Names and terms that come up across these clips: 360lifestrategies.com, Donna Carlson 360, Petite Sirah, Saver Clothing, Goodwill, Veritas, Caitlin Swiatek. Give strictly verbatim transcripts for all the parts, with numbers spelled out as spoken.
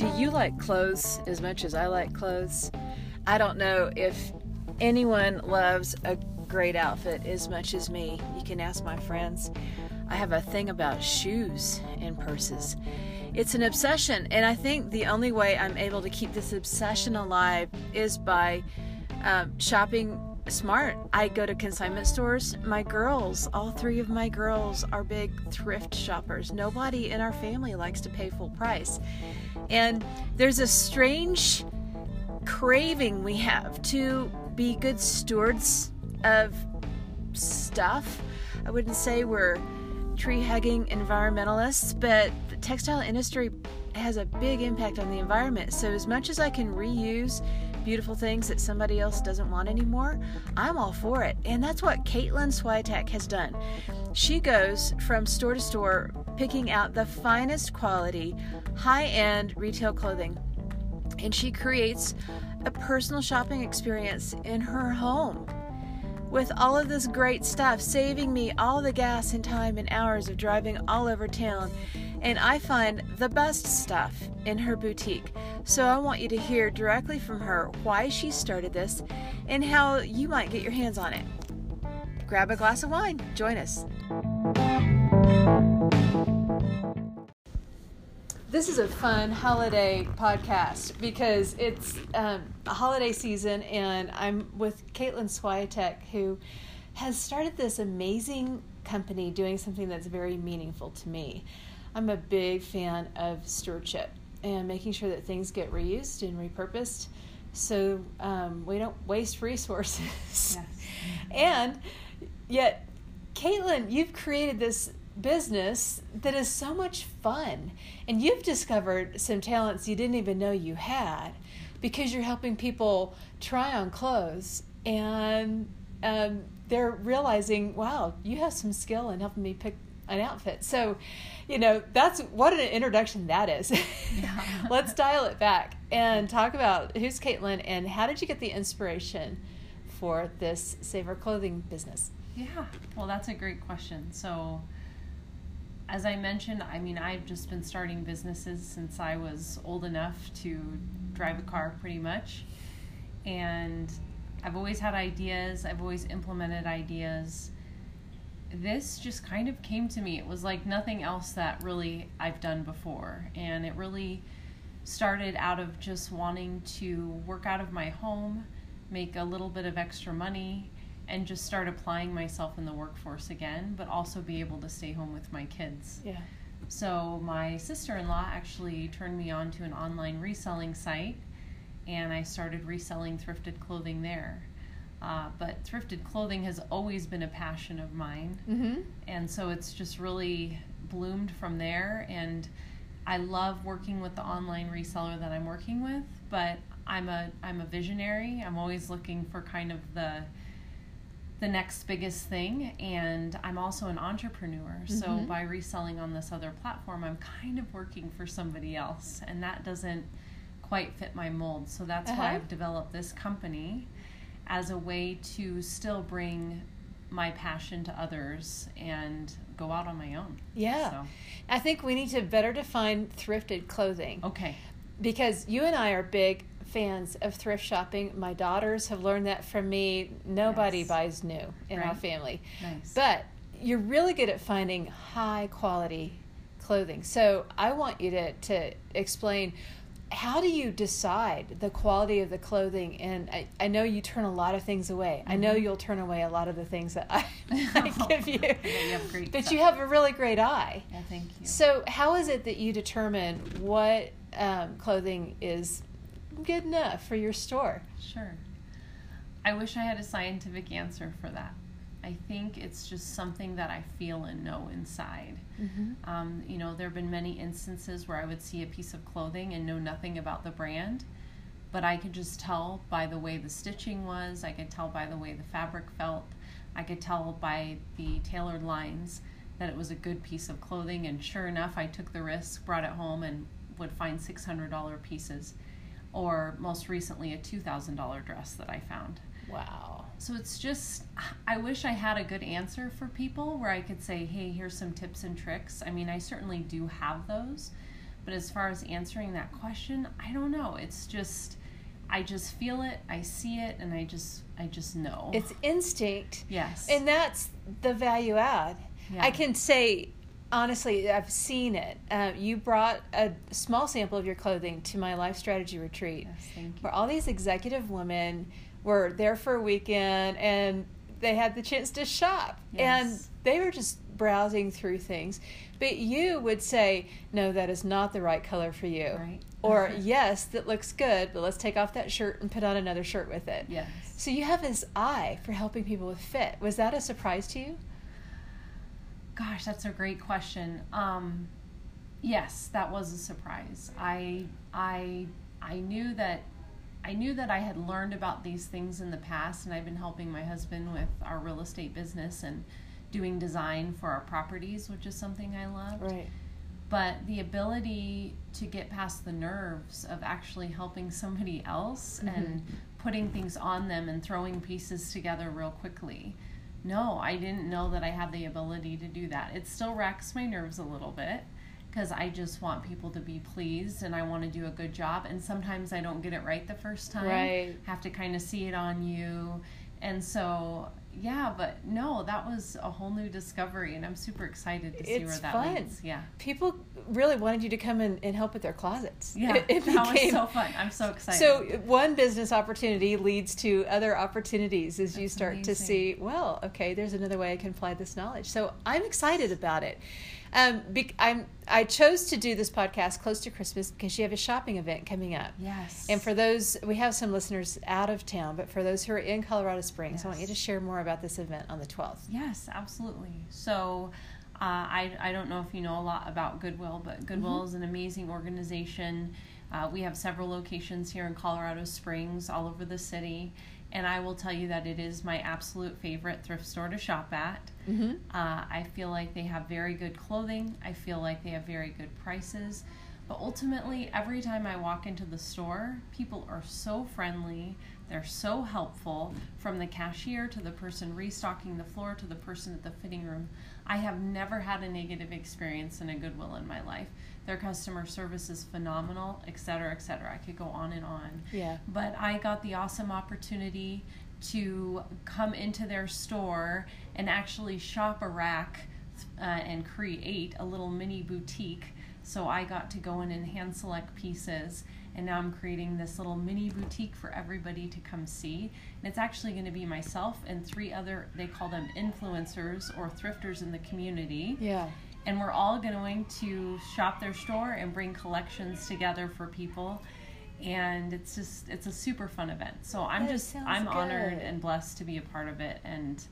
do you like clothes as much as I like clothes? I don't know if anyone loves a great outfit as much as me. You can ask my friends. I have a thing about shoes and purses. It's an obsession, and I think the only way I'm able to keep this obsession alive is by um, shopping smart. I go to consignment stores. My girls, all three of my girls, are big thrift shoppers. Nobody in our family likes to pay full price. And there's a strange craving we have to be good stewards of stuff. I wouldn't say we're tree-hugging environmentalists, but the textile industry has a big impact on the environment. So as much as I can reuse beautiful things that somebody else doesn't want anymore, I'm all for it. And that's what Caitlin Swiatek has done. She goes from store to store picking out the finest quality, high-end retail clothing, and she creates a personal shopping experience in her home with all of this great stuff, saving me all the gas and time and hours of driving all over town. And I find the best stuff in her boutique. So I want you to hear directly from her why she started this and how you might get your hands on it. Grab a glass of wine, join us. This is a fun holiday podcast because it's um, a holiday season, and I'm with Caitlin Swiatek, who has started this amazing company doing something that's very meaningful to me. I'm a big fan of stewardship and making sure that things get reused and repurposed so um, we don't waste resources. Yes. And yet, Caitlin, you've created this business that is so much fun, and you've discovered some talents you didn't even know you had because you're helping people try on clothes, and um, they're realizing, wow, you have some skill in helping me pick an outfit. So, you know, that's what an introduction that is. Yeah. Let's dial it back and talk about who's Caitlin and how did you get the inspiration for this Saver Clothing business? Yeah, well, that's a great question. So, as I mentioned, I mean, I've just been starting businesses since I was old enough to drive a car, pretty much. And I've always had ideas. I've always implemented ideas. This just kind of came to me. It was like nothing else that really I've done before. And it really started out of just wanting to work out of my home, make a little bit of extra money, and just start applying myself in the workforce again, but also be able to stay home with my kids. Yeah. So my sister-in-law actually turned me on to an online reselling site, and I started reselling thrifted clothing there. Uh, but thrifted clothing has always been a passion of mine, mm-hmm. and so it's just really bloomed from there. And I love working with the online reseller that I'm working with, but I'm a I'm a visionary. I'm always looking for kind of the the next biggest thing, and I'm also an entrepreneur, so mm-hmm. by reselling on this other platform, I'm kind of working for somebody else, and that doesn't quite fit my mold, so that's uh-huh. why I've developed this company as a way to still bring my passion to others and go out on my own. Yeah, so. I think we need to better define thrifted clothing. Okay. Because you and I are big fans of thrift shopping. My daughters have learned that from me. Nobody yes. buys new in right. our family. Nice. But you're really good at finding high quality clothing. So I want you to, to explain, how do you decide the quality of the clothing? And I, I know you turn a lot of things away. Mm-hmm. I know you'll turn away a lot of the things that I, I give you. Yeah, you have great but stuff. You have a really great eye. Yeah, thank you. So how is it that you determine what um, clothing is good enough for your store? Sure. I wish I had a scientific answer for that. I think it's just something that I feel and know inside. Mm-hmm. Um, you know, there have been many instances where I would see a piece of clothing and know nothing about the brand, but I could just tell by the way the stitching was, I could tell by the way the fabric felt, I could tell by the tailored lines that it was a good piece of clothing, and sure enough, I took the risk, brought it home, and would find six hundred dollars pieces. Or most recently a two thousand dollars dress that I found. Wow. So it's just, I wish I had a good answer for people where I could say, hey, here's some tips and tricks. I mean, I certainly do have those, But as far as answering that question, I don't know. It's just, I just feel it, I see it, and I just, I just know. It's instinct. Yes. And that's the value add. Yeah. I can say, honestly, I've seen it. Uh, you brought a small sample of your clothing to my Life Strategy Retreat. Yes, thank you. Where all these executive women were there for a weekend, and they had the chance to shop. Yes. And they were just browsing through things. But you would say, no, that is not the right color for you. Right. Or, yes, that looks good, but let's take off that shirt and put on another shirt with it. Yes. So you have this eye for helping people with fit. Was that a surprise to you? Gosh, that's a great question. Um, yes, that was a surprise. I, I, I knew that I knew that I had learned about these things in the past, and I've been helping my husband with our real estate business and doing design for our properties, which is something I loved. Right. But the ability to get past the nerves of actually helping somebody else mm-hmm. and putting things on them and throwing pieces together real quickly. No, I didn't know that I had the ability to do that. It still racks my nerves a little bit, because I just want people to be pleased and I want to do a good job. And sometimes I don't get it right the first time. Right. Have to kind of see it on you. And so, yeah, but no, that was a whole new discovery, and I'm super excited to see it's where that fun. Leads. Yeah. People really wanted you to come in and help with their closets. Yeah, it, it that became, was so fun. I'm so excited. So one business opportunity leads to other opportunities as That's you start amazing. To see, well, okay, there's another way I can apply this knowledge. So I'm excited about it. Um, be, I'm, I chose to do this podcast close to Christmas because you have a shopping event coming up. Yes. And for those, we have some listeners out of town, but for those who are in Colorado Springs, yes. I want you to share more about this event on the twelfth. Yes, absolutely. So uh, I, I don't know if you know a lot about Goodwill, but Goodwill mm-hmm. is an amazing organization. Uh, we have several locations here in Colorado Springs, all over the city. And I will tell you that it is my absolute favorite thrift store to shop at. Mm-hmm. Uh, I feel like they have very good clothing. I feel like they have very good prices. But ultimately, every time I walk into the store, people are so friendly. They're so helpful, from the cashier to the person restocking the floor to the person at the fitting room. I have never had a negative experience in a Goodwill in my life. Their customer service is phenomenal, et cetera, et cetera. I could go on and on. Yeah. But I got the awesome opportunity to come into their store and actually shop a rack uh, and create a little mini boutique. So I got to go in and hand select pieces. And now I'm creating this little mini boutique for everybody to come see. And it's actually going to be myself and three other, they call them influencers or thrifters in the community. Yeah. And we're all going to shop their store and bring collections together for people. And it's just, it's a super fun event. So I'm that just, I'm good. honored and blessed to be a part of it. And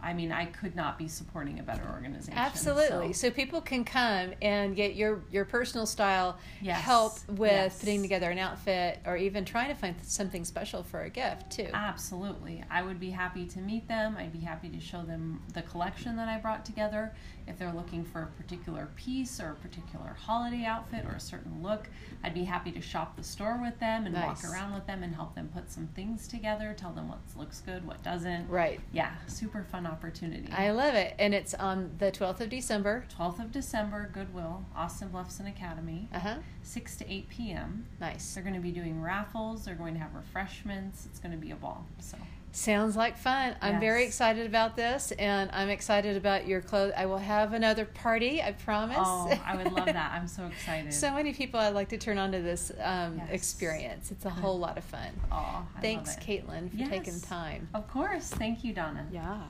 I mean, I could not be supporting a better organization. Absolutely. So, so people can come and get your, your personal style yes. help with yes. putting together an outfit, or even trying to find something special for a gift, too. Absolutely. I would be happy to meet them. I'd be happy to show them the collection that I brought together. If they're looking for a particular piece or a particular holiday outfit or a certain look, I'd be happy to shop the store with them and nice. Walk around with them and help them put some things together, tell them what looks good, what doesn't. Right. Yeah, super fun opportunity. I love it. And it's on the twelfth of December. twelfth of December, Goodwill, Austin Bluffson Academy, uh-huh. six to eight p.m. Nice. They're going to be doing raffles. They're going to have refreshments. It's going to be a ball. So. Sounds like fun. I'm yes. very excited about this, and I'm excited about your clothes. I will have another party, I promise. Oh, I would love that. I'm so excited. So many people I'd like to turn on to this um, yes. experience. It's a Good. Whole lot of fun. Oh, I Thanks, love it. Caitlin, for yes. taking time. Of course. Thank you, Donna. Yeah.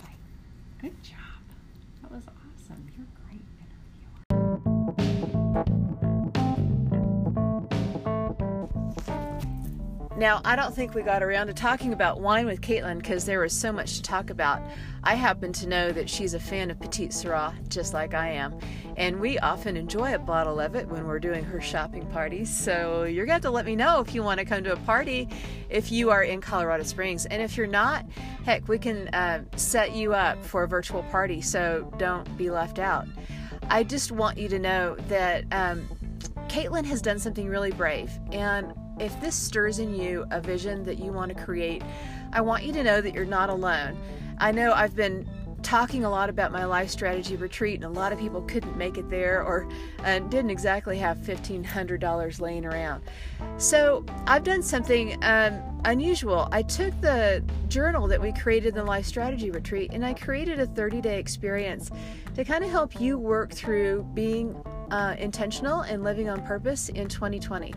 Bye. Good job. That was awesome. You're great. Now, I don't think we got around to talking about wine with Caitlin because there was so much to talk about. I happen to know that she's a fan of Petite Sirah, just like I am, and we often enjoy a bottle of it when we're doing her shopping parties, so you're going to have to let me know if you want to come to a party if you are in Colorado Springs. And if you're not, heck, we can uh, set you up for a virtual party, so don't be left out. I just want you to know that um, Caitlin has done something really brave, and if this stirs in you a vision that you want to create, I want you to know that you're not alone. I know I've been talking a lot about my life strategy retreat, and a lot of people couldn't make it there or uh, didn't exactly have fifteen hundred dollars laying around. So I've done something um, unusual. I took the journal that we created in the life strategy retreat, and I created a thirty-day experience to kind of help you work through being uh, intentional and living on purpose in twenty twenty.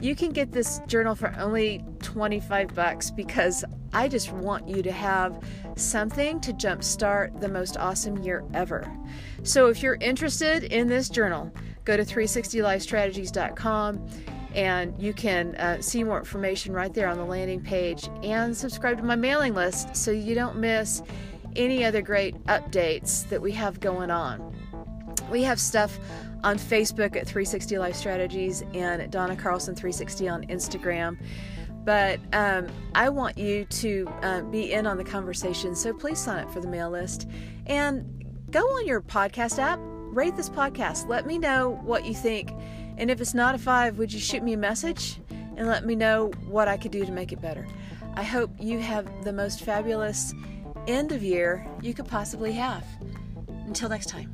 You can get this journal for only twenty-five bucks because I just want you to have something to jumpstart the most awesome year ever. So if you're interested in this journal, go to three sixty life strategies dot com and you can uh, see more information right there on the landing page, and subscribe to my mailing list so you don't miss any other great updates that we have going on. We have stuff on Facebook at three sixty life strategies and at Donna Carlson three sixty on Instagram. But um, I want you to uh, be in on the conversation, so please sign up for the mail list. And go on your podcast app, rate this podcast. Let me know what you think. And if it's not a five, would you shoot me a message and let me know what I could do to make it better? I hope you have the most fabulous end of year you could possibly have. Until next time.